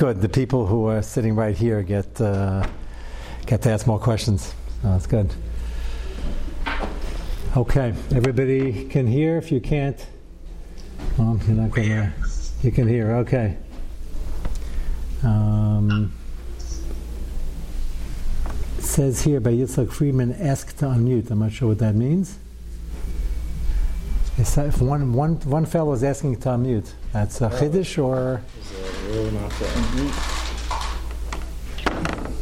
good. The people who are sitting right here get to ask more questions. No, that's good. Okay, everybody can hear. If you can't, you're not going to. You can hear. Okay. It says here by Yitzhak Friedman, ask to unmute. I'm not sure what that means. If one fellow is asking to unmute, that's a chiddush, or I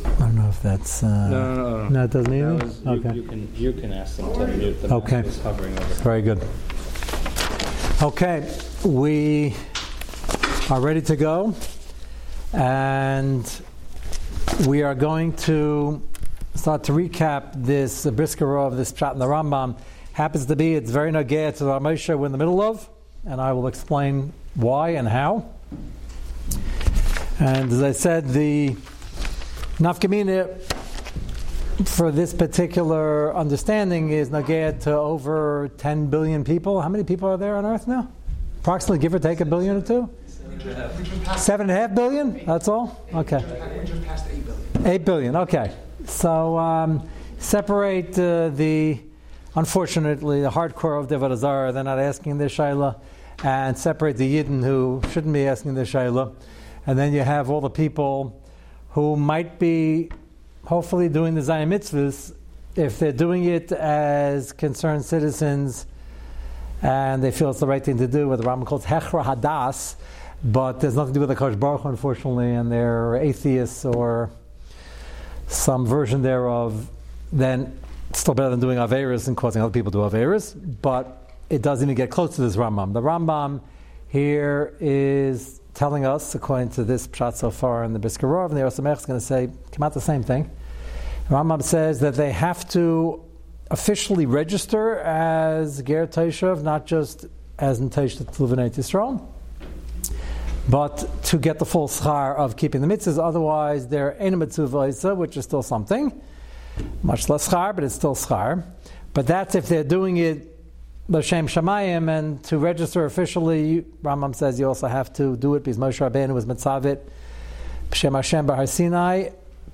don't know if that's no, it doesn't either. Okay, you can ask them to unmute. The okay, is hovering over. Very good. Okay, we are ready to go, and we are going to start to recap this Brisker Rov, this pshat in the Rambam. Happens to be, it's very nogea to the Rav Moshe we're in the middle of, and I will explain why and how. And as I said, the nafka mina for this particular understanding is nogea to over 10 billion people. How many people are there on Earth now? Approximately, give or take a billion or two? 7.5 billion? That's all? Okay. 8 billion, okay. So separate the... Unfortunately, the hardcore of Devar Zara, they're not asking their shayla, and separate the Yidden who shouldn't be asking their shayla. And then you have all the people who might be hopefully doing the Zayin mitzvahs, if they're doing it as concerned citizens and they feel it's the right thing to do, what the Rambam calls Hechra Hadas, but there's nothing to do with the Kodesh Baruch Hu, unfortunately, and they're atheists or some version thereof, then still better than doing Averis and causing other people to do Averis, but it doesn't even get close to this Rambam. The Rambam here is telling us, according to this pshat so far in the Brisker Rov, and the Or Sameach is going to say, come out the same thing. The Rambam says that they have to officially register as Ger Teshuv, not just as Netesh to Luvinate Yisrael, but to get the full schar of keeping the mitzvahs. Otherwise, they're Ein Mitzvah Isa, which is still something. Much less schar, but it's still schar. But that's if they're doing it l'shem shamayim, and to register officially, Rambam says you also have to do it because Moshe Rabbeinu was mitzavit b'shem Hashem b'Har Sinai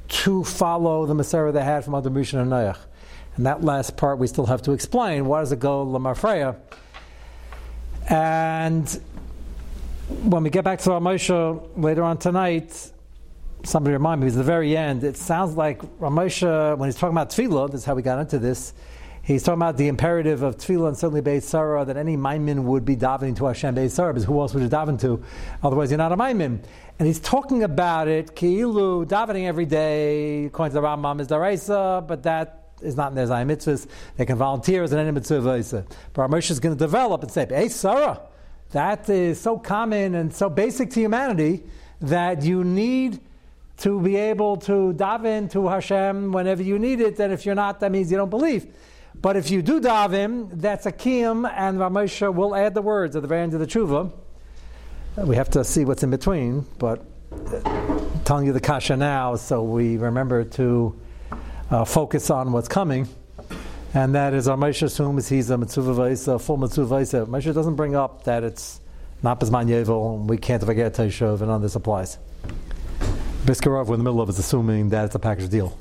to follow the Maserah they had from Adam Rishon and Noach. And that last part we still have to explain. Why does it go l'mafreya? And when we get back to Rav Moshe later on tonight, somebody remind me, because at the very end, it sounds like Rav Moshe, when he's talking about tefillah, this is how we got into this, he's talking about the imperative of tefillah and certainly Beis Sarah, that any maimin would be davening to Hashem Beis Sarah, because who else would you daven to? Otherwise you're not a maimin. And he's talking about it, ki'ilu, davening every day, according to the Rambam is daraisa, but that is not in their Zayin mitzvahs. They can volunteer as an any mitzvah. But Rav Moshe is going to develop and say, Beis Sarah, that is so common and so basic to humanity that you need to be able to daven to Hashem whenever you need it. And if you're not, that means you don't believe. But if you do daven, that's a kiyum, and Rav Moshe will add the words at the very end of the tshuva. We have to see what's in between, but I'm telling you the kasha now so we remember to focus on what's coming. And that is, Rav Moshe assumes he's a mitzvah v'isa, full mitzvah v'isa. Moshe doesn't bring up that it's not b'zman yevel, and we can't forget Teshuv, and none of this applies. Brisker Rov, we're in the middle of, is assuming that it's a package deal.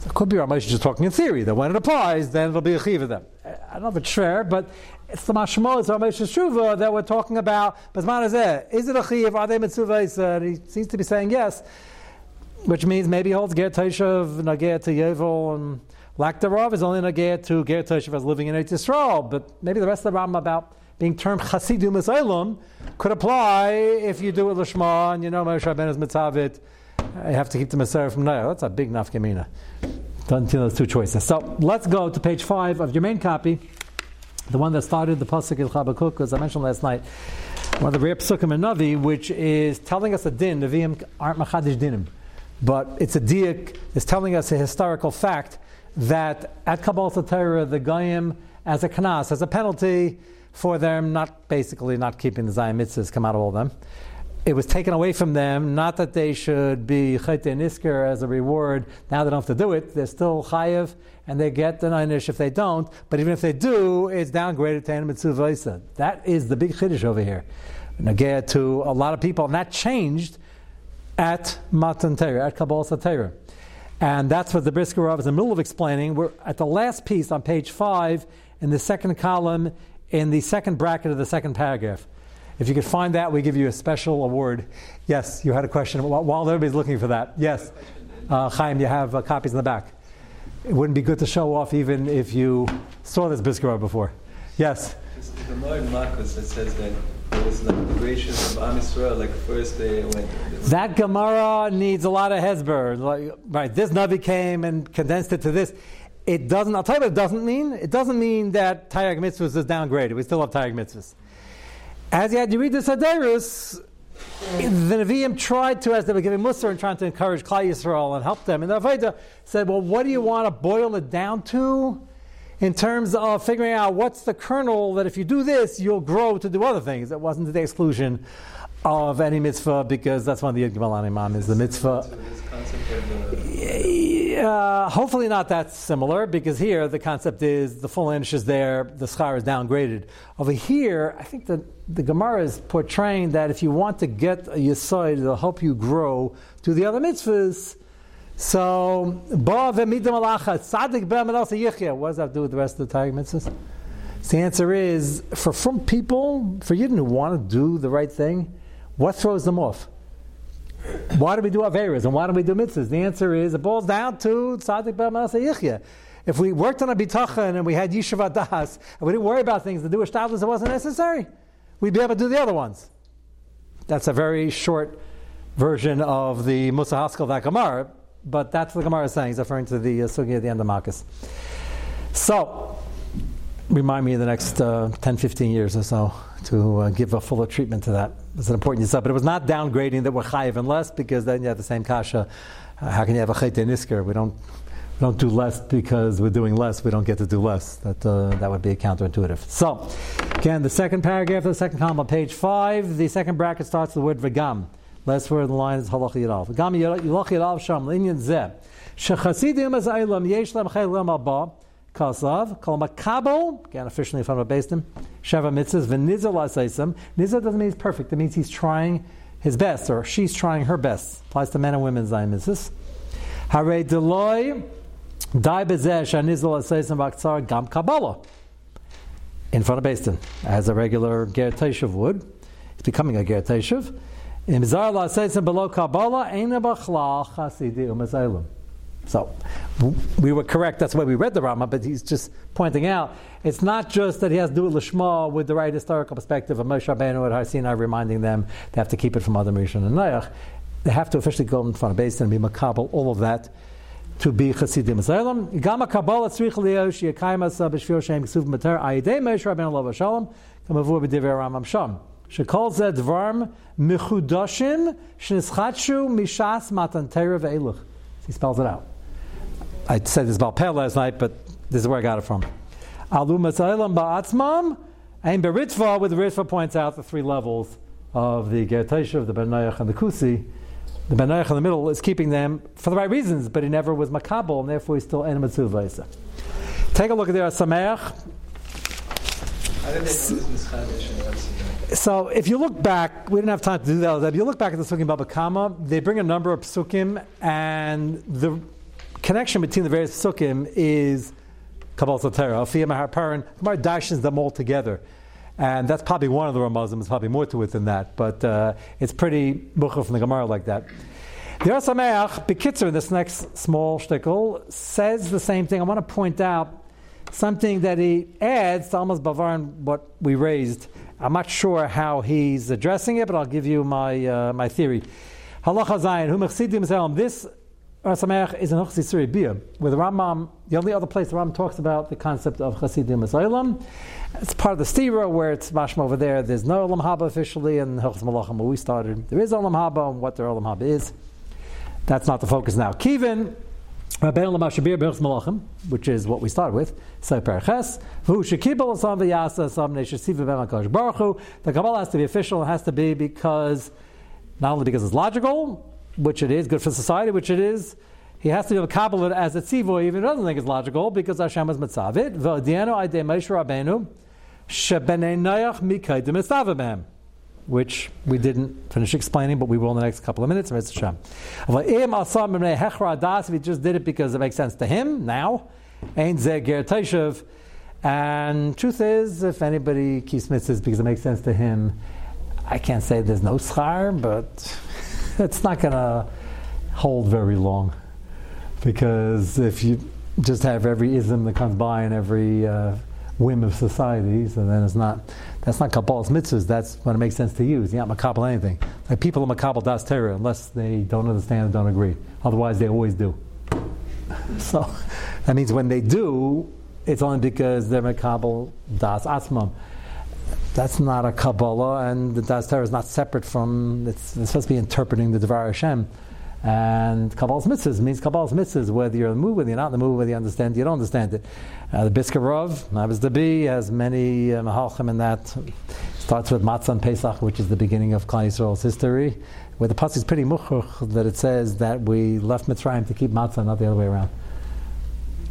So it could be Rav Moshe just talking in theory, that when it applies, then it'll be a chiv of them. I don't know if it's shver, but it's the mashmo, it's Rav Moshe's shuvah that we're talking about. Is it a chiv? Are they mitzvahs? And he seems to be saying yes, which means maybe he holds ger teshuv, nagea to yevel, and lack thereof is only nagea to ger teshuv as living in Eretz Yisrael. But maybe the rest of the Rambam about being termed chasidum esaylam could apply if you do it l'shma, and you know Moshe Rabbeinu's mitzavit. I have to keep the Maserah from Noah. That's a big nafka mina. Done to those two choices. So let's go to page 5 of your main copy, the one that started the pasuk in Habakkuk, as I mentioned last night, one of the rare psukim in Navi, which is telling us a din. Nevi'im aren't machadish dinim, but it's a diak. It's telling us a historical fact that at Kabbalat HaTorah, the Goyim, as a kanas, as a penalty for them not keeping the Zayin mitzvahs, come out of all of them. It was taken away from them, not that they should be chayte nisker as a reward. Now they don't have to do it. They're still chayev, and they get the nine-ish if they don't. But even if they do, it's downgraded to mitzvah isa. That is the big chiddush over here. Nagea to a lot of people, and that changed at Matan Torah, at Kabbalah Torah. And that's what the Brisker Rov is in the middle of explaining. We're at the last piece on page 5 in the second column in the second bracket of the second paragraph. If you could find that, we give you a special award. Yes, you had a question while everybody's looking for that. Yes, Chaim, you have copies in the back. It wouldn't be good to show off even if you saw this Brisker Rov before. Yes? The Gemara in Makos that says that there was an integration of Am Yisrael, like first they went. That Gemara needs a lot of hesber. Like, right, this Navi came and condensed it to this. It doesn't, I'll tell you what it doesn't mean. It doesn't mean that Taryag Mitzvahs is downgraded. We still have Taryag Mitzvahs. As you read the Sederus, the Nevi'im tried to, as they were giving Musar and trying to encourage Klal Yisrael and help them, and the Avaida said, well, what do you want to boil it down to? In terms of figuring out what's the kernel that if you do this, you'll grow to do other things. That wasn't to the exclusion of any mitzvah, because that's one of the Yid Gimel Imam is the mitzvah. Hopefully not that similar, because here the concept is the full inch is there, the schar is downgraded. Over here, I think the Gemara is portraying that if you want to get a yesod that'll help you grow to the other mitzvahs, so, what does that have to do with the rest of the Taryag Mitzvahs? So the answer is, from people, for Yidden who want to do the right thing, what throws them off? Why do we do Averas and why do we do Mitzvahs? The answer is, it boils down to Tzadik B'Amalasa Yichya. If we worked on a Bitachon and we had Yeshiva Das, and we didn't worry about things, to do Ashtadlis that wasn't necessary, we'd be able to do the other ones. That's a very short version of the Musa Haskell of Akamar. But that's what the Gemara is saying. He's referring to the Sugya at the end of Makos. So, remind me in the next 10, 15 years or so to give a fuller treatment to that. It's an important yisod. But it was not downgrading that we're chayiv and less, because then you have the same kasha. How can you have a chayte nisker? We don't do less because we're doing less. We don't get to do less. That would be counterintuitive. So, again, the second paragraph of the second column on page 5. The second bracket starts with the word v'gam. Last word in the line is Halach Yirav. Gam Yilach Yirav Sham Linyan Zeh. Shechasidim as Eilam Yeshlam Chaylam Abba Kasav Kol Makabel. Again, officially in front of a basin. Sheva Mitzvahs V'Nizal Asaisim. Nizal doesn't mean he's perfect. It means he's trying his best, or she's trying her best. Applies to men and women. Zayin Mitzvahs. Harei Deloy Dai Bezeh Shanizal Asaisim Vaktsar Gam Kabbalah. In front of basin, as a regular Ger Teishuv would. It's becoming a Ger Teishuv. So, we were correct, that's why we read the Rambam, but he's just pointing out, it's not just that he has to do it l'shma with the right historical perspective of Moshe Rabbeinu at Har Sinai reminding them they have to keep it from Adam Rishon and Noach. They have to officially go in front of Beis Din and be makabel, all of that, to be Chasidim M'Zaylam. Gama Kabbalah tzrich liyosh yekayim asa b'shvil shem k'suv mater ayidei Moshe Rabbeinu lo v'shalom k'mavur b'divrei Rambam sham. Shekol zed varm mechudashim shnischatshu mishas matan Torah ve'eluch. He spells it out. I said this about Peh last night, but this is where I got it from. Alu matzaylam ba'atzmam and beritva, where the Ritva points out the three levels of the Ger Teishuv, the Benayach, and the Kusi. The Benayach in the middle is keeping them for the right reasons, but he never was makabel, and therefore he's still enematzu v'esa. Take a look at the Or Sameach. So if you look back, we didn't have time to do that. If you look back at the Sukkim Baba Kama, they bring a number of Sukkim, and the connection between the various Sukkim is Kabbalah Sotera, Afiyah Maharparan, Gemara dashins them all together. And that's probably one of the Ramazim, there's probably more to it than that, but it's pretty Mukhaf from the Gemara like that. The Or Sameach, B'Kitzur, in this next small shtickle, says the same thing. I want to point out something that he adds to almost Bavaran what we raised. I'm not sure how he's addressing it, but I'll give you my my theory. Halacha Zayin, Hu Mechsidim Zalem. This Or Sameach is an Huchsi Suri Bia, where the Rambam, the only other place the Rambam talks about the concept of Chasidim Zalem. It's part of the Stira, where it's mashma over there. There's no Olam Haba officially, and Hilchos Malachim where we started. There is Olam Haba, and what their Olam Haba is. That's not the focus now. Kivin. Which is what we started with. The Kabbalah has to be official. It has to be because, not only because it's logical, which it is, good for society, which it is, he has to be able to kabbalah it as a tzivoy, even if he doesn't think it's logical, because Hashem was mitzavit. which we didn't finish explaining, but we will in the next couple of minutes. If he just did it because it makes sense to him now, and truth is, if anybody keeps mitzvahs because it makes sense to him, I can't say there's no schar, but it's not going to hold very long, because if you just have every ism that comes by and every whim of society, so then that's not kabbalah's mitzvahs. That's when it makes sense to use. You're not makabal anything. Like people are makabal das Torah unless they don't understand and don't agree. Otherwise, they always do. So that means when they do, it's only because they're makabal das atzmam. That's not a kabbalah, and the das Torah is not separate from. It's supposed to be interpreting the Devar Hashem. And kabbalah's mitzvahs means kabbalah's mitzvahs, whether you're in the mood, whether you're not in the mood, whether you understand it, you don't understand it. The Brisker Rov, Navas the B, has many mahalchim in that. Starts with Matzah Pesach, which is the beginning of Klal Yisrael's history, where the pasuk is pretty muchuch that it says that we left Mitzrayim to keep matzah, not the other way around.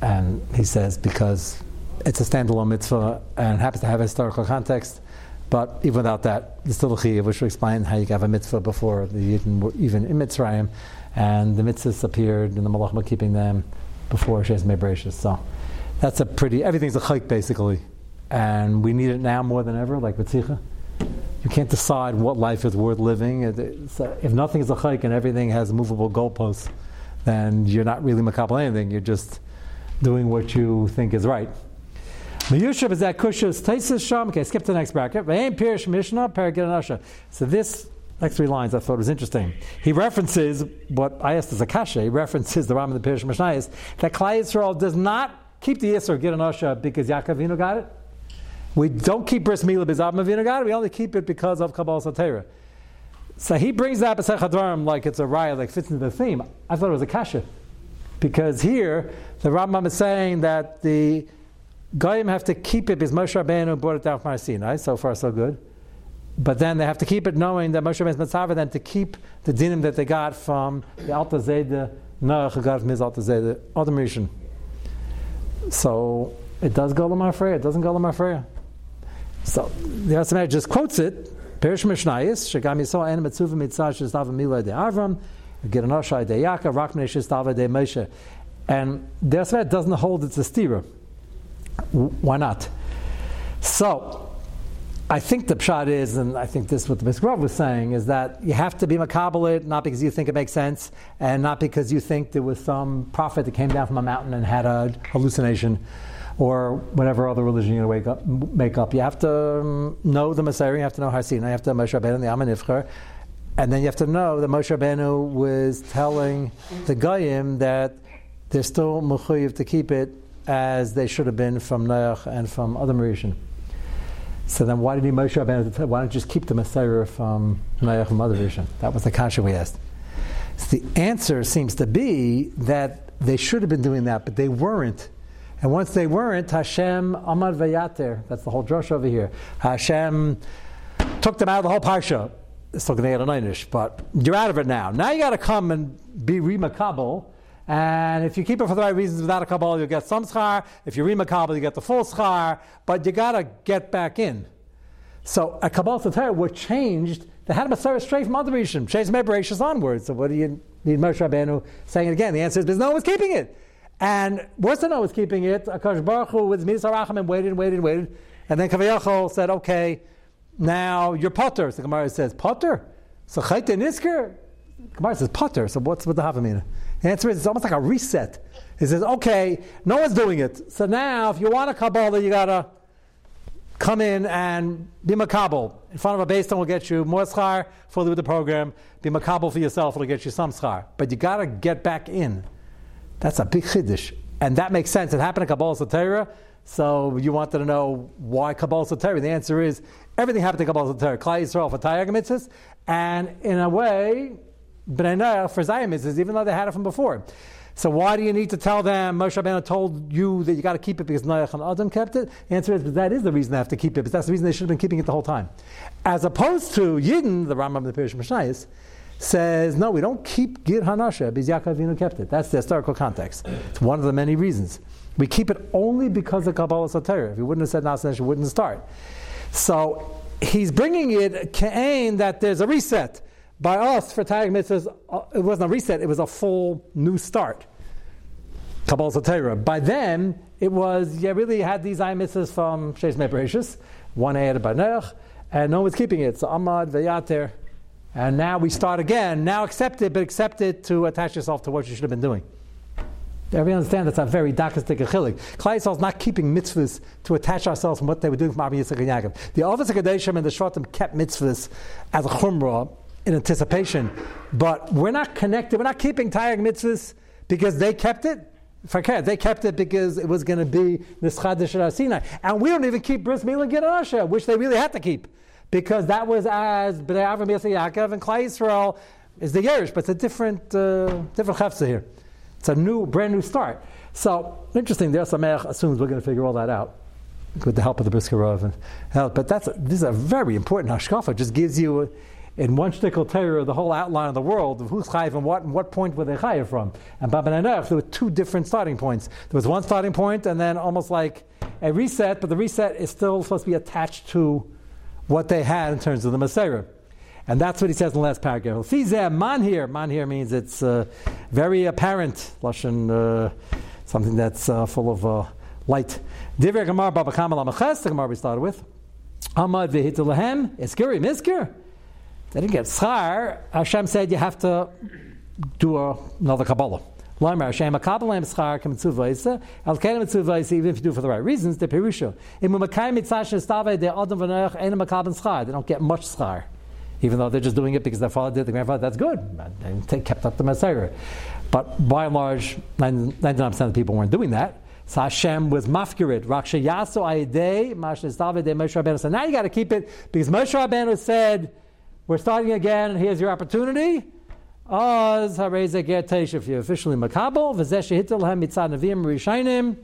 And he says because it's a standalone mitzvah and happens to have a historical context. But even without that, the still chiyuv, which will explain how you have a mitzvah before the even in Mitzrayim, and the mitzvahs appeared, and the malachim were keeping them before Shes Mei Bereshis. So that's everything's a chayk basically, and we need it now more than ever. Like with tzicha, you can't decide what life is worth living. If nothing is a chayk and everything has movable goalposts, then you're not really makabel anything. You're just doing what you think is right. Meyushav is that kushas taisis sham. Okay, skip to the next bracket. Ve'em pirish mishnah paragin. So this next three lines I thought was interesting. He references what I asked as a kasha. He references the Rambam and the pirish mishnayos that Klal Yisrael does not keep the Yisro Gidan Asha because Yaakov Avinu got it. We don't keep bris milah because Avraham Avinu got it. We only keep it because of Kabbalah Satera. So he brings that B'Sech HaDvarim like it's a raya, like fits into the theme. I thought it was a kasha because here the Rambam is saying that the Goyim have to keep it because Moshe Rabbeinu brought it down from Har Sinai. So far, so good. But then they have to keep it knowing that Moshe Rabbeinu's mitzvah then to keep the dinim that they got from the Alter Zayde, Noach who got from his Alter Zayde, Adam Rishon. So it does go l'mar freya. It doesn't go l'mar freya. So the Or Sameach just quotes it. Pirish Mishnayos Shegam Yisrael En Mitzuvah Mitzah Shistava Mila De Avram Gidan Asha De Yaakov Rachmei Shistava De Moshe. And the Or Sameach doesn't hold it's a stira. Why not? So, I think the pshat is, and I think this is what the Brisker Rov was saying, is that you have to be makabelit, not because you think it makes sense, and not because you think there was some prophet that came down from a mountain and had a hallucination, or whatever other religion you're going to make up. You have to know the Messiah, you have to know Har Sinai, you have to know Moshe Rabbeinu, the Am HaNivchar, and then you have to know that Moshe Rabbeinu was telling the Goyim that they're still mechuyev to keep it as they should have been from Noach and from Adam Rishon. So then why did he Moshe Rabbeinu why don't you just keep the Messiah from Noach and Adam Rishon? That was the kasha we asked. So the answer seems to be that they should have been doing that, but they weren't. And once they weren't, Hashem Amar Vayater, that's the whole drush over here, Hashem took them out of the whole parsha. It's still going to get an einish, but you're out of it now. Now you got to come and be re-makabel. And if you keep it for the right reasons without a kabbalah, you'll get some schar. If you read makabal, you get the full schar. But you got to get back in. So a kabbalah Satara were changed. They had a Masorah straight from Adam Rishon, Shes Mei Bereshis onwards. So what do you need Moshe Rabbeinu saying it again? The answer is because no one was keeping it. And worse than no one was keeping it, Akash Baruch Hu with Midas HaRacham and waited. And then Kavayachol said, okay, now you're potter. So Gemara says, potter? So Chayte Nisker? Gemara says, potter. So what's with the Havamina? The answer is, it's almost like a reset. It says, okay, no one's doing it. So now, if you want a Kabbalah, you got to come in and be makabel. In front of a basin will get you more schar, fully with the program. Be makabel for yourself, it'll get you some schar. But you got to get back in. That's a big chiddush. And that makes sense. It happened in Kabbalah Satira. So you wanted to know why Kabbalah Satira. The answer is, everything happened in Kabbalah Satira. Klai Yisrael for Tayag mitzvahs. And in a way, B'nai Noach for Zayim is even though they had it from before. So why do you need to tell them, Moshe Rabbeinu told you that you got to keep it because Noach and Adam kept it? The answer is, but that is the reason they have to keep it, but that's the reason they should have been keeping it the whole time. As opposed to Yidden, the Rambam of the Pirish Mishnayos, says, no, we don't keep Gid Hanasha because Yaakov Avinu kept it. That's the historical context. It's one of the many reasons. We keep it only because of Kabbalah Satira. If you wouldn't have said Nasa, it wouldn't start. So he's bringing it ke'ain that there's a reset. By us, for Tag Mitzvahs, it wasn't a reset, it was a full new start. Kabbalah Sotera. By then, it was, you really had these Ayin Mitzvahs from Sheis Me'Bereshis, one Ayat Banech, and no one's keeping it. So Amad Ve'Yater. And now we start again. Now accept it, but accept it to attach yourself to what you should have been doing. Everybody understand that's a very darkistic achillik. Klai Yisrael is not keeping mitzvahs to attach ourselves from what they were doing from Avi Yitzchak and Yaakov. The Avos HaKadoshim and the Shvatim kept mitzvahs as a chumrah in anticipation, but we're not connected. We're not keeping Tayag mitzvahs because they kept it. They kept it because it was going to be Nischad D'Shar Sinai, and we don't even keep Bris Milah and Gid Arashah, which they really had to keep because that was as Bnei Avraham Yitzchak Yaakov and Klai Yisrael is the Yerush, but it's a different chafza here. It's a brand new start. So, interesting, the Or Sameach assumes we're going to figure all that out with the help of the Brisker Rov and help. But this is a very important hashkafa. It just gives you, in one shtickle terror, the whole outline of the world of who's chayiv and what point were they chayiv from. And Baban Anach, there were two different starting points. There was one starting point and then almost like a reset, but the reset is still supposed to be attached to what they had in terms of the Maserah. And that's what he says in the last paragraph. Sizeh manhir. Manhir means it's very apparent. Lashon, something that's full of light. Divrei Gemara Baba Kama Lamachas. The Gemara we started with. Amad v'hitu lahem eskiri miskir. They didn't get schar. Hashem said you have to do another Kabbalah. Lamar Hashem a Kabbalah and schar k'mitzuvaisa. Al kenem mitzuvaisa even if you do it for the right reasons. The perusha. Im umakayim mitzashen stave de adam v'noach enam makabin schar. They don't get much schar. Even though they're just doing it because their father did, the grandfather, that's good. They kept up the Maserah. But by and large, 99% of the people weren't doing that. So Hashem was mafkirit. Raksha yaso ayidei, mashnes david de Moshe Rabbeinu. So now you got to keep it because Moshe Rabbeinu said, we're starting again, and here's your opportunity. Oz hareze ger teisha, you're officially makabel. V'zeh shehitel hem mitzad neviim rishainim.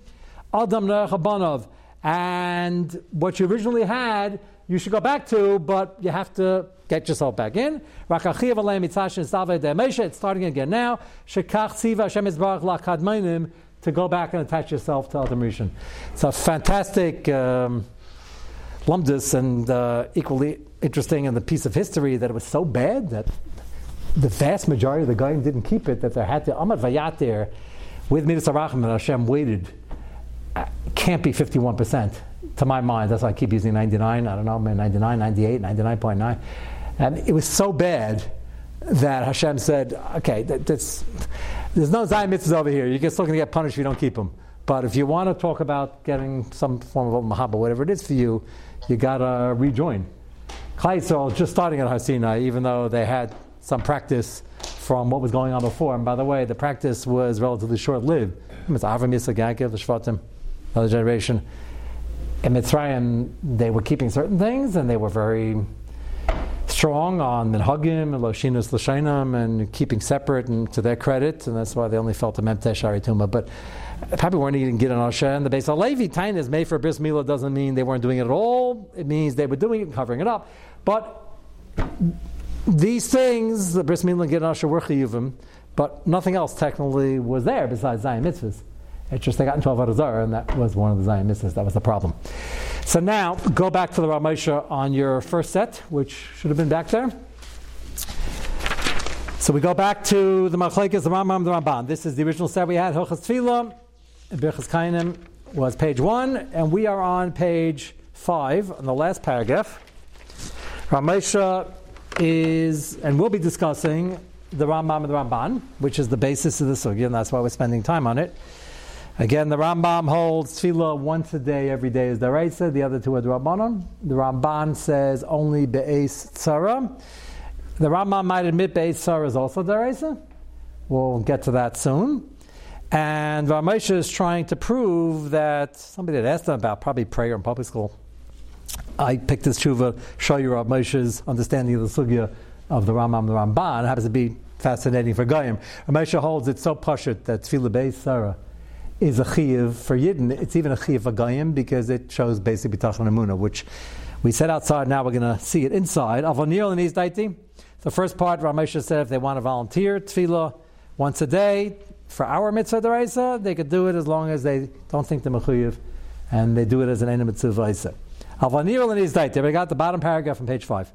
Adam noach abanov. And what you originally had, you should go back to, but you have to get yourself back in. It's starting again now. To go back and attach yourself to Adam Rishon. It's a fantastic lumdus and equally interesting in the piece of history that it was so bad that the vast majority of the Goyim didn't keep it, that there had to Amad Vayater with Midas HaRachman and Hashem waited. Can't be 51%. To my mind, that's why I keep using 99, I don't know, maybe 99, 98, 99.9. And it was so bad that Hashem said, okay, there's no Zion mitzvahs over here. You're still going to get punished if you don't keep them. But if you want to talk about getting some form of mahaba, whatever it is for you, you got to rejoin. Klai Yisrael just starting at Har Sinai, even though they had some practice from what was going on before. And by the way, the practice was relatively short-lived. It's Avraham, Yitzchak, Yaakov, the Shvatim, another generation. In Mitzrayim, they were keeping certain things, and they were very strong on minhagim and loshinus l'shainam and keeping separate, and to their credit, and that's why they only felt the memtesh arituma. But probably weren't eating Gid Arashah, and the Beis HaLevi Tainas made for bris milah doesn't mean they weren't doing it at all. It means they were doing it, covering it up. But these things, the bris milah and Gid Arashah were chiyuvim, but nothing else technically was there besides Zion mitzvahs. It's just they got into Avodah Zarah, and that was one of the Zion mitzvahs. That was the problem. So now, go back to the Rav Moshe on your first set, which should have been back there. So we go back to the Machlekes, the Rambam, the Ramban. This is the original set we had. Hilchos Tefillah, Birchas Kainim was page 1, and we are on page 5, on the last paragraph. Rav Moshe is, and we'll be discussing the Rambam and the Ramban, which is the basis of the sugya, and that's why we're spending time on it. Again, the Rambam holds tefillah once a day, every day is deraisa. The other two are drabanan. The Ramban says only be'es tzara. The Rambam might admit be'es tzara is also deraisa. We'll get to that soon. And Rav Moshe is trying to prove that somebody had asked him about probably prayer in public school. I picked this tshuva, show you Rav Moshe's understanding of the sugya of the Rambam and the Ramban. It happens to be fascinating for Goyim. Rav Moshe holds it's so pashut that tefillah be'es tzara is a chiyuv for Yidden. It's even a chiyuv for Goyim because it shows basic bitachon emunah, which we said outside, now we're going to see it inside. Avonir l'nis daiti. The first part, Rav Moshe said if they want to volunteer tefillah once a day for our mitzvah d'oraisa, they could do it as long as they don't think they're mechuyuv, and they do it as an ena mitzvah d'oraisa. We got the bottom paragraph from page 5.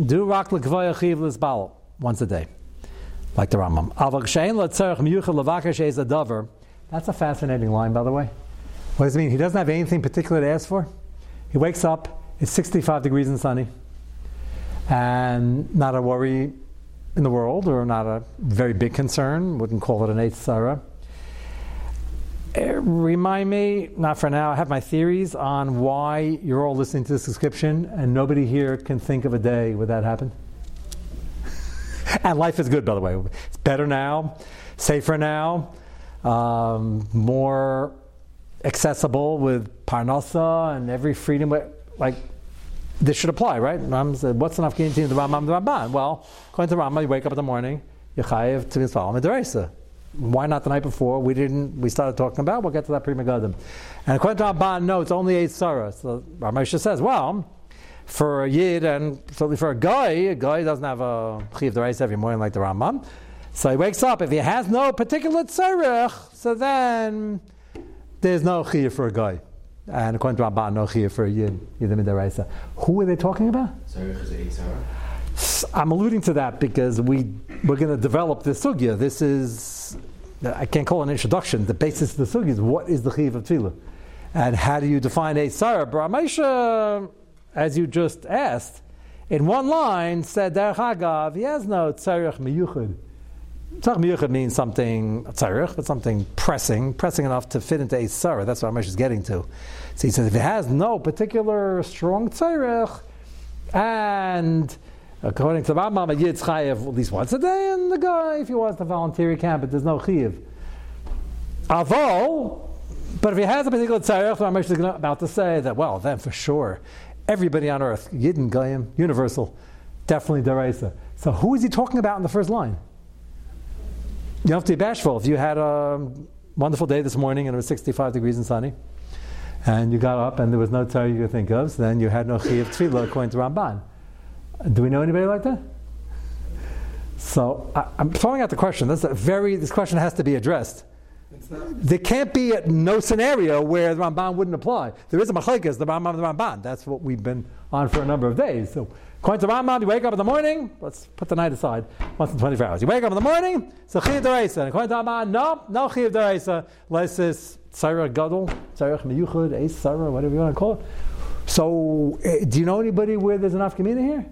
Do rak once a day, like the Rambam. That's a fascinating line, by the way. What does it mean? He doesn't have anything particular to ask for. He wakes up, it's 65 degrees and sunny, and not a worry in the world, or not a very big concern. Wouldn't call it an eighth Sarah. Remind me, not for now, I have my theories on why you're all listening to this description and nobody here can think of a day where that happened. And life is good, by the way. It's better now, safer now, more accessible with parnasa and every freedom. Like, this should apply, right? Ram said, what's enough getting to the Ramam and the Ramban? Well, according to the Ramam, you wake up in the morning, you're chayev to Yisrael and Deresa. Why not the night before? We started talking about, we'll get to that prima gadam. And according to Ramban, no, it's only 8 Sarah. So Rav Moshe says, well, for a Yid and certainly for a guy doesn't have a Chiv D'Oraisa every morning like the Rambam. So he wakes up, if he has no particular tzarech, so then there's no Chiv for a guy. And according to Ramban, no Chiv for a Yid, Yidim D'Oraisa. Who are they talking about? Tzarech is 8 Sarah. I'm alluding to that because we're going to develop this sugya. This is, I can't call it an introduction. The basis of the sugya is what is the chiv of tefillah, and how do you define a sarah? Brahmaisha, as you just asked, in one line said, "Derech hagav, he has no tzarech miyuchad." Tzarech miyuchad means something tzarech, but something pressing enough to fit into a sarah. That's what Brahmaisha is getting to. So he says, if it has no particular strong tzarech, and according to Rambam, a Yid's chayev at least once a day, and the guy, if he wants to volunteer, he can, but there's no chayev. Avol, but if he has a particular tzarech, Rambam is about to say that, well, then for sure, everybody on earth, Yid and Goyim, universal, definitely d'oraisa. So who is he talking about in the first line? You don't have to be bashful. If you had a wonderful day this morning and it was 65 degrees and sunny, and you got up and there was no tzarech you could think of, so then you had no chayev tefillah according to Ramban. Do we know anybody like that? So I'm throwing out the question. This question has to be addressed. There can't be no scenario where the Ramban wouldn't apply. There is a machlekes, the Rambam and the Ramban. That's what we've been on for a number of days. So according to the Ramban, you wake up in the morning. Let's put the night aside. Once in 24 hours, you wake up in the morning. So chiv d'oraisa. And according to the Ramban, no chiv d'oraisa. Unless it's tzarech gadol, tzarech miyuchad, eis sarah, whatever you want to call it. So do you know anybody where there's an afka mina here?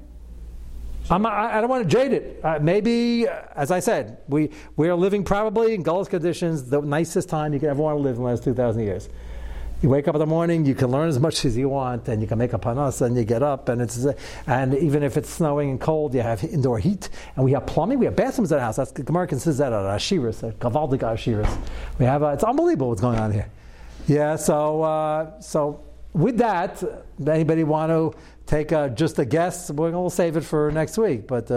I don't want to jade it. Maybe, as I said, we are living probably in Gullah's conditions, the nicest time you could ever want to live in the last 2,000 years. You wake up in the morning, you can learn as much as you want, and you can make a panas, and you get up, and even if it's snowing and cold, you have indoor heat, and we have plumbing, we have bathrooms at the house. That's Gemara considers that an ashiras, a gavaldik ashiras. We have it's unbelievable what's going on here. Yeah, so with that, anybody want to take just a guess? We'll save it for next week. But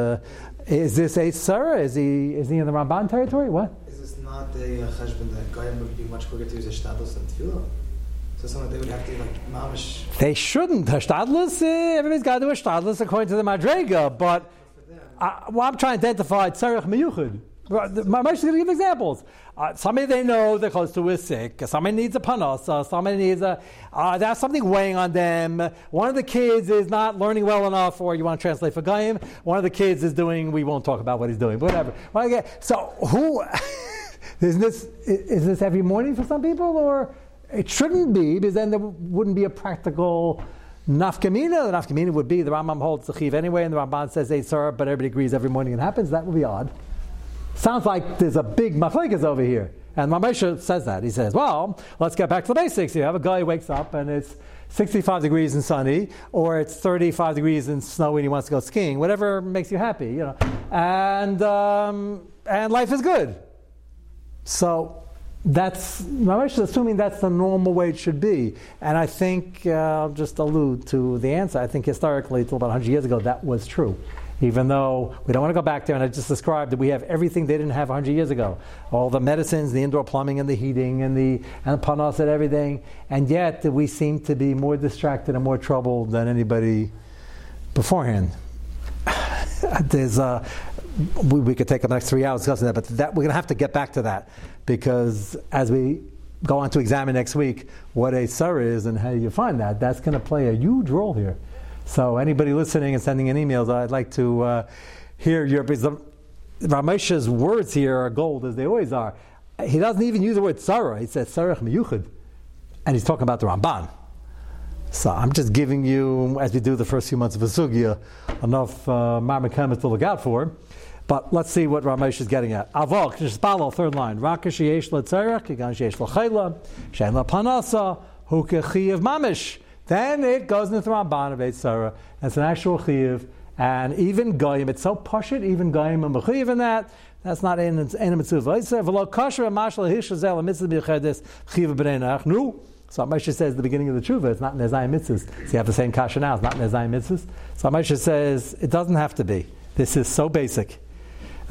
is this a Sarah? Is he in the Ramban territory? What? Is this not a cheshbon that Goyim would be much quicker to use Hashtadlus than Tefillah? So someone they would have to like mamish. They shouldn't. Hashtadlus, everybody's got to do Hashtadlus according to the Madrega. But I'm trying to identify Tzarech Miyuchad. My Moshe is going to give examples. Somebody they know they're close to is sick. Somebody needs a panasa. Somebody needs there's something weighing on them. One of the kids is not learning well enough, or you want to translate for Goyim. One of the kids is doing, we won't talk about what he's doing, but whatever. So who, is this every morning for some people? Or it shouldn't be, because then there wouldn't be a practical nafkamina. The nafkamina would be, the Rambam holds the chiv anyway, and the Ramban says, hey, sir, but everybody agrees every morning it happens. That would be odd. Sounds like there's a big maflekas over here. And Rav Moshe says that. He says, well, let's get back to the basics. You have a guy who wakes up and it's 65 degrees and sunny, or it's 35 degrees and snowy and he wants to go skiing. Whatever makes you happy, you know. And life is good. So that's, Rav Moshe is assuming that's the normal way it should be. And I think, I'll just allude to the answer. I think historically, until about 100 years ago, that was true. Even though we don't want to go back there, and I just described that we have everything they didn't have 100 years ago. All the medicines, the indoor plumbing and the heating and the panos and everything. And yet we seem to be more distracted and more troubled than anybody beforehand. We could take up the next 3 hours discussing that, but we're going to have to get back to that. Because as we go on to examine next week what a tzara is and how you find that. That's going to play a huge role here. So anybody listening and sending in emails, I'd like to hear your... Rav Moshe's words here are gold, as they always are. He doesn't even use the word tzara. He says tzarech miyuchad. And he's talking about the Ramban. So I'm just giving you, as we do the first few months of Sugya, enough marmakamas to look out for. But let's see what Ramesh is getting at. Avok, Shespalo, third line. Rakesh yesh le tzarech, kigan shesh le chayla, shein le panasa, hu kechiyev mamish. Then it goes into the Ramban of Eitzara. It's an actual chiyev. And even goyim, it's so pashut, even goyim and mechiyev in that. That's not in mitzvah. V'lo kasher mashal hish hazel mitzvah b'chedes chiyev b'neinach. No. So Moshe says the beginning of the tshuva, it's not in Ezayim Mitzvahs. So you have the same kasha now, it's not in Ezayim Mitzvahs. So Moshe says, it doesn't have to be. This is so basic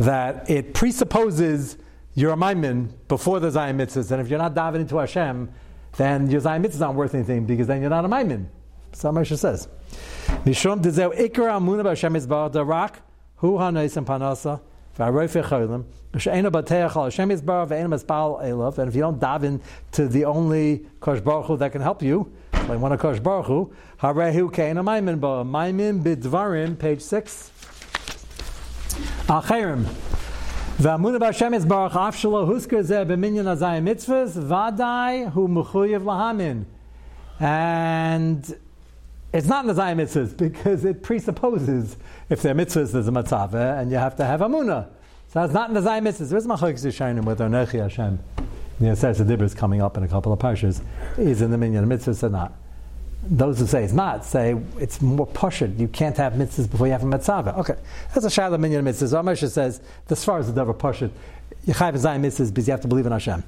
that it presupposes your Maimin before the Ezayim Mitzvahs. And if you're not diving into Hashem, then your Ezayim Mitzvahs aren't worth anything because then you're not a Maimin. So Moshe says, Mishum dizeu ikra amuna b'Hashem Yisbar darak hu hanois and panasa v'arofei cholim v'she'ena bateach al Hashem Yisbar v'ena mispal elav. And if you don't dive in to the only Kosh Baruch Hu that can help you, like one of Kosh Baruch Hu, harehu ke'ena maimin ba maimin b'dvarim, page 6. Achirim v'amuna b'Hashem Yisbar af shelo husker zeh b'minyan hazayim mitzvahs v'adai hu mechuyev lahamin. And it's not in the Zayim mitzvahs because it presupposes if there are mitzvahs, there's a matzaveh, and you have to have amunah. So it's not in the Zayim mitzvahs. There's Machlokes Rishonim with Onechi Hashem. The Aseret Dibros coming up in a couple of parshas is in the minyan mitzvahs or not. Those who say it's not say it's more pashut. You can't have mitzvahs before you have a matzaveh. Okay, that's a shayla minyan mitzvahs. Rav Moshe says the Sfaras is never pashut. You chayv in Zayim mitzvahs because you have to believe in Hashem.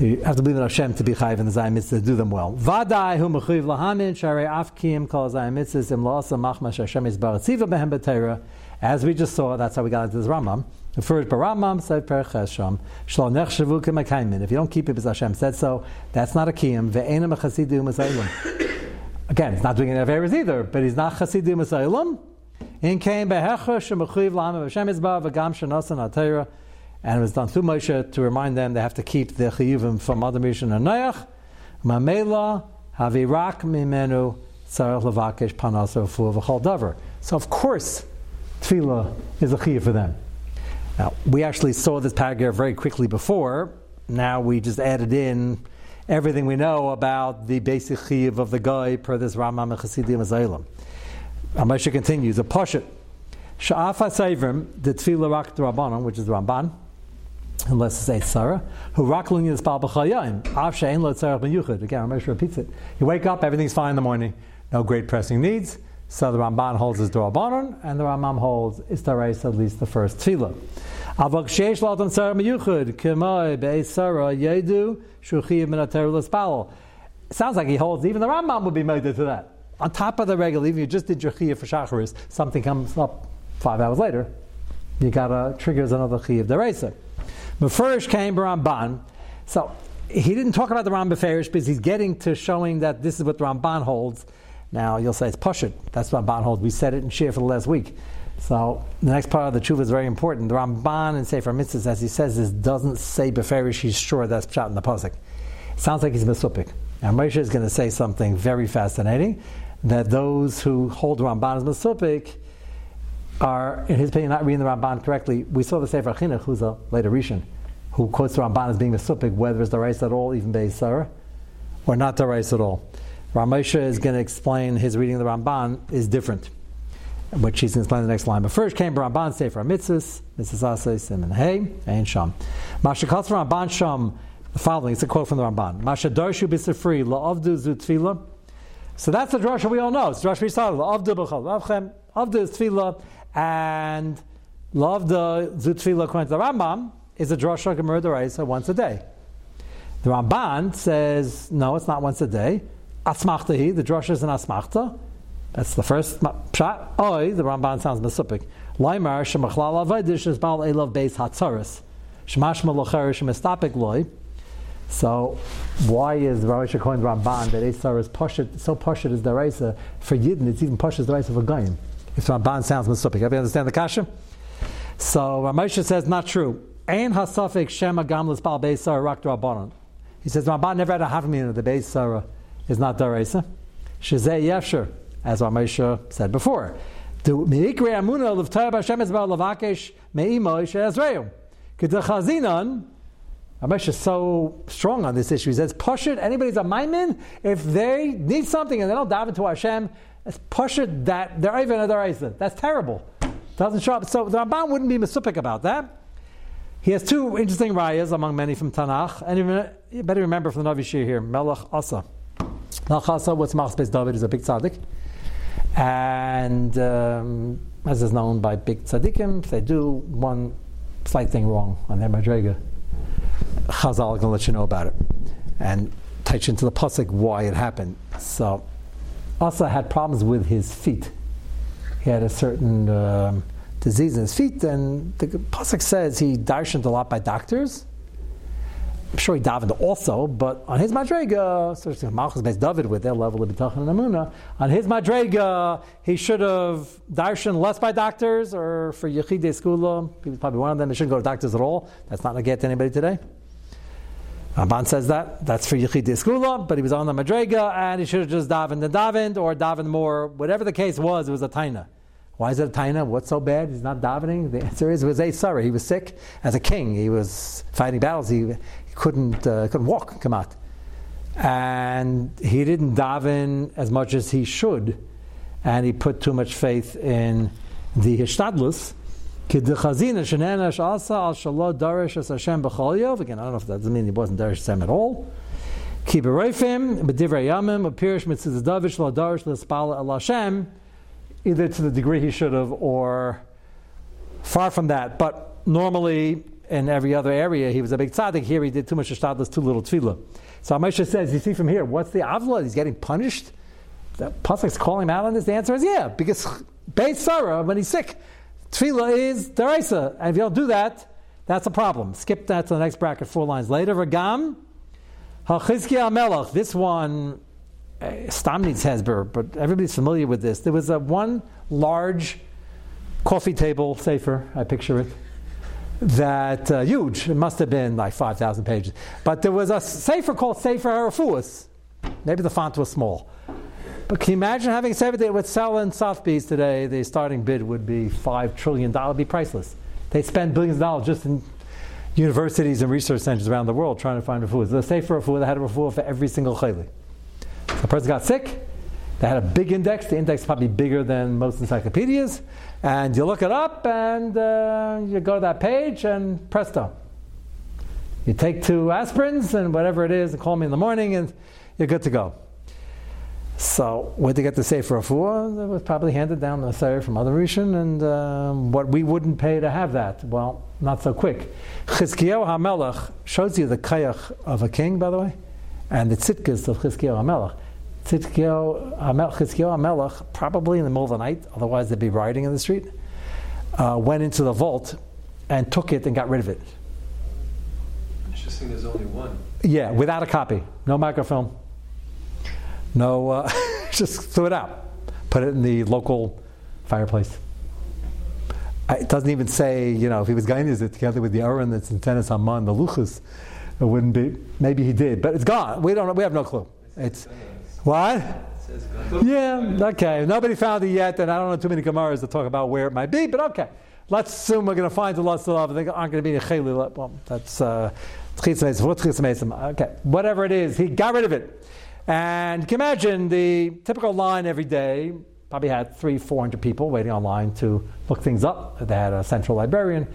You have to believe in Hashem to be chayiv in the Zayim mitzvahs to do them well. V'adai hu mechuyev lahamin sharei afkim kol Zayim mitzvahs im la'asa machmas Hashem Yisbar tziva behem b'teira. As we just saw, that's how we got into this Rambam. The first Rambam said per chesham shlo nechshavu k'makaymin. If you don't keep it as Hashem said so, that's not a kiyum. Ve'ena mechasidu masaylim. Again, he's not doing any averes either, but he's not chasidu masaylim. In came behecha shemechuyev lahamin Hashem Yisbar v'gam shenosan atayra. And it was done through Moshe to remind them they have to keep the chiyuvim from Adam Rishon and Noach. Mamela havirak mimenu tzarech levakesh panaso for v'chol davar. So of course, tefillah is a chiyuv for them. Now we actually saw this paragraph very quickly before. Now we just added in everything we know about the basic chiyuv of the guy per this Rambam and Chasidim Azaylam. Moshe continues a pashut sha'afa seivrim the tefillah rak d'Rabbanan, which is the Ramban. Unless it's Sarah, who raklin is bal b'chayim, af she'en lo tzarech b'yuchad. Again, Ramesh repeats it. You wake up, everything's fine in the morning, no great pressing needs. So the Ramban holds his d'Rabbanan, and the Rambam holds istareis, at least the first tefillah. Avok sheish lo adam tzarech b'yuchad, k'moi be'ez Sarah yedu shuchiv min ateru l'spal. Sounds like he holds even the Rambam would be made to that. On top of the regular, even you just did your chiyuv for shacharis, something comes up 5 hours later, you gotta triggers another chiyuv d'oraisa. Mefurish came Ramban, so he didn't talk about the Ramban Mefurish because he's getting to showing that this is what the Ramban holds. Now you'll say it's Pashut. That's what Ramban holds. We said it in Shia for the last week. So the next part of the tshuva is very important. The Ramban in Sefer Mitzvahs, as he says this, doesn't say Mefurish. He's sure that's shot in the pasuk. Sounds like he's Mesupik. And Moshe is going to say something very fascinating that those who hold Ramban as Mesupik are, in his opinion, not reading the Ramban correctly. We saw the Sefer Chinuch, who's a later Rishon, who quotes the Ramban as being Mesupik, whether it's the Reis at all, even Beis Sarah, or not the Reis at all. Rav Moshe is going to explain his reading of the Ramban is different, which he's going to explain in the next line. But first came Ramban Sefer Mitzvahs, Mitzvahs Aseh, Siman Hey, and Sham. Masha Kals Ramban Sham, the following, it's a quote from the Ramban. Masha Darshu B'Sefri, La'avdu Zu Tefillah. So that's the drasha we all know. It's drasha we saw. La'avdu B'chal Avchem, Avdu is Tefillah. And Lavda Zutfila, according to the Rambam, is a drasha Gemara d'oraisa once a day. The Ramban says, no, it's not once a day. Asmachtahi, the drasha is an asmachta. That's the first pshat. Oi, the Ramban sounds mesupik. Laimar, Shemachlal Avadish is Baal Elav Beis Hatzaris. Shemashma Locherish Mestapik Loi. So, why is the Rav Moshe according to Ramban that Esar is Pashit, so Pashit is d'oraisa for Yidden, it's even Pashit is d'oraisa for Goyim? If Ramban sounds Mesupik. Everybody understand the kasha? So Rav Moshe says, not true. Ein hasafik shema gamlis bal beisar rak d'Rabbanan. He says, Ramban never had a havamina that the Beis Sarah is not Daraisa. Shezeh Yefsher, as our Moshe said before. Moshe is so strong on this issue. He says, Pashut, anybody's a maimin, if they need something and they don't daven to Hashem, it's Pashut that they're even a Daraisa. That's terrible. Doesn't show up. So the Ramban wouldn't be misupik about that. He has two interesting rayas among many from Tanakh, and even, you better remember from the Navi Shir here, Melech Asa. Melech Asa, what's Malchus Beis David, is a big tzaddik, and as is known by big tzaddikim, if they do one slight thing wrong on their madrega, Chazal can let you know about it, and touch into the pasuk why it happened. So Asa had problems with his feet. He had a certain disease in his feet, and the pasuk says he darshaned a lot by doctors. I'm sure he davened also, but on his madrega, so Malchus Beis David with their level of bitachon and amuna, on his madrega, he should have darshaned less by doctors, or for yechidei skula, he was probably one of them. He shouldn't go to doctors at all. That's not going to get to anybody today. Ramban says that. That's for Yechidei Skula, but he was on the Madrega, and he should have just davened and davened, or davened more. Whatever the case was, it was a taina. Why is it a taina? What's so bad? He's not davening? The answer is, it was Eisara. He was sick as a king. He was fighting battles. He couldn't walk, Kamat. And he didn't daven as much as he should, and he put too much faith in the Hishtadlus. Again, I don't know if that doesn't mean he wasn't Darish Hashem at all. Either to the degree he should have, or far from that. But normally, in every other area, he was a big tzaddik. Here, he did too much ashtadlis, too little tefillah. So Amosha says, you see from here, what's the avla? He's getting punished? The pasuk's calling him out on this? The answer is yeah, because Beis Sarah, when he's sick, tefillah is deraisa, and if you don't do that, that's a problem. Skip that to the next bracket, 4 lines later. Ragam, Chizkiyahu HaMelech. This one, Stam needs Hezber, but everybody's familiar with this. There was a one large coffee table sefer, I picture it, that huge. It must have been like 5,000 pages. But there was a sefer called Sefer HaRafuos. Maybe the font was small. But can you imagine having a sefer that would sell in Sotheby's today? The starting bid would be $5 trillion. It would be priceless. They spend billions of dollars just in universities and research centers around the world trying to find refuah. The sefer refuah, they had a refuah for every single chayli. So the person got sick. They had a big index. The index is probably bigger than most encyclopedias. And you look it up, and you go to that page, and presto. You take 2 aspirins and whatever it is, and call me in the morning, and you're good to go. So, where to get the Sefer Refuah? It was probably handed down the Sefer from other Rishon, and what we wouldn't pay to have that. Well, not so quick. Chizkiyahu HaMelech shows you the kayach of a king, by the way, and the tzitkas of Chizkiyahu HaMelech. Chizkiyahu HaMelech, probably in the middle of the night, otherwise they'd be rioting in the street, went into the vault and took it and got rid of it. Interesting, there's only one. Yeah, without a copy. No microfilm. No, just threw it out. Put it in the local fireplace. It doesn't even say, if he was going to use it together with the Urim that's in Tennis Amman, the Luchas, it wouldn't be. Maybe he did, but it's gone. We have no clue. It's what? It says gone. Yeah, okay. Nobody found it yet, and I don't know too many Gemaras to talk about where it might be, but okay. Let's assume we're going to find the lost love, and they aren't going to be a Chayli. Well, that's okay. Whatever it is, he got rid of it. And you can imagine the typical line every day probably had 300-400 people waiting online to look things up. They had a central librarian.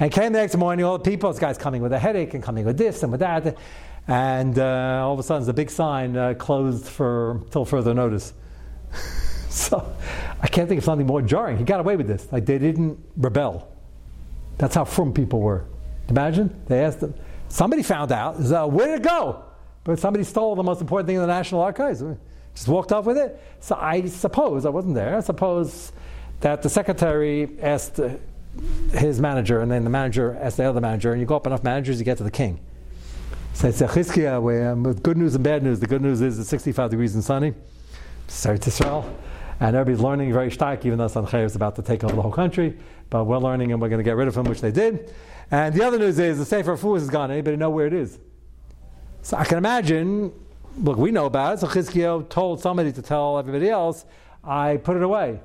And came the next morning, all the people, this guy's coming with a headache and coming with this and with that. And all of a sudden, there's a big sign, closed till further notice. So I can't think of something more jarring. He got away with this. Like, they didn't rebel. That's how frum people were. Imagine? They asked them. Somebody found out. Where did it go? But somebody stole the most important thing in the National Archives. Just walked off with it. So I suppose that the secretary asked his manager, and then the manager asked the other manager, and you go up enough managers, you get to the king. So it's a Chizkiyahu with good news and bad news. The good news is it's 65 degrees and sunny. Sorry to Israel. And everybody's learning very stark, even though Sancheriv is about to take over the whole country. But we're learning, and we're going to get rid of him, which they did. And the other news is the Sefer HaRafuos is gone. Anybody know where it is? So I can imagine, look, we know about it, so Chizkiyahu told somebody to tell everybody else, I put it away.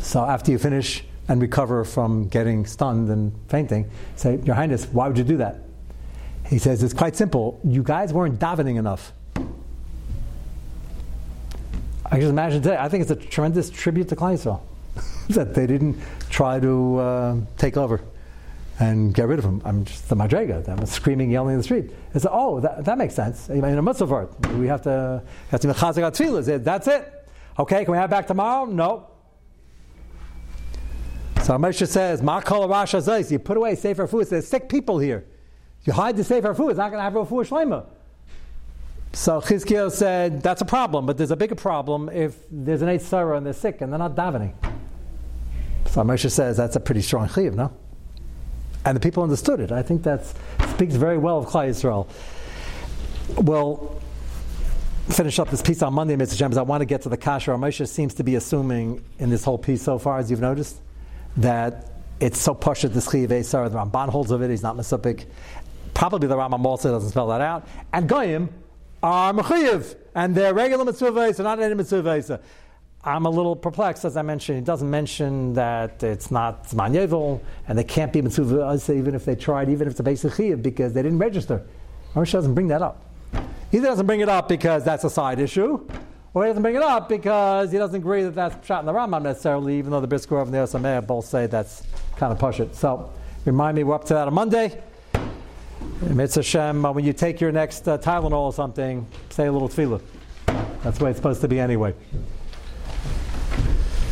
So after you finish and recover from getting stunned and fainting, say, Your Highness, why would you do that? He says, it's quite simple. You guys weren't davening enough. I just imagine today, I think it's a tremendous tribute to Klal Yisrael that they didn't try to take over and get rid of him. I'm just the Madrega that was screaming, yelling in the street. It's that makes sense. In a Mitzvot, we have to make Chazak HaTfilah. That's it. Okay, can we have back tomorrow? No. So Moshe says, Ma kol rasha zeis, you put away Sefer Fuhs. There's sick people here. You hide the Sefer Fuhs, it's not going to have Rafua Shleima. So Chizkiyahu said, that's a problem, but there's a bigger problem if there's an Eitz Sarah and they're sick and they're not davening. So Moshe says, that's a pretty strong chiyuv, no? And the people understood it. I think that speaks very well of Klal Yisrael. We'll finish up this piece on Monday, Mr. James. I want to get to the kasher. Moshe seems to be assuming in this whole piece so far, as you've noticed, that it's so posh at the Chiyuv Eisar, the Ramban holds of it, he's not Mesopik. Probably the Rambam also doesn't spell that out. And Goyim are Mechuyev, and they're regular Mitzvah, so not any Mitzvah. I'm a little perplexed, as I mentioned. He doesn't mention that it's not Zman Yevel, and they can't be Mitzvah, even if they tried, even if it's a basic Chiyuv, because they didn't register. Moshe doesn't bring that up. Either doesn't bring it up because that's a side issue, or he doesn't bring it up because he doesn't agree that that's shot in the Rambam necessarily, even though the Brisker Rov and the Or Sameach both say that's kind of push it. So, remind me, we're up to that on Monday. Mitzvah Hashem, when you take your next Tylenol or something, say a little tefillah. That's the way it's supposed to be anyway.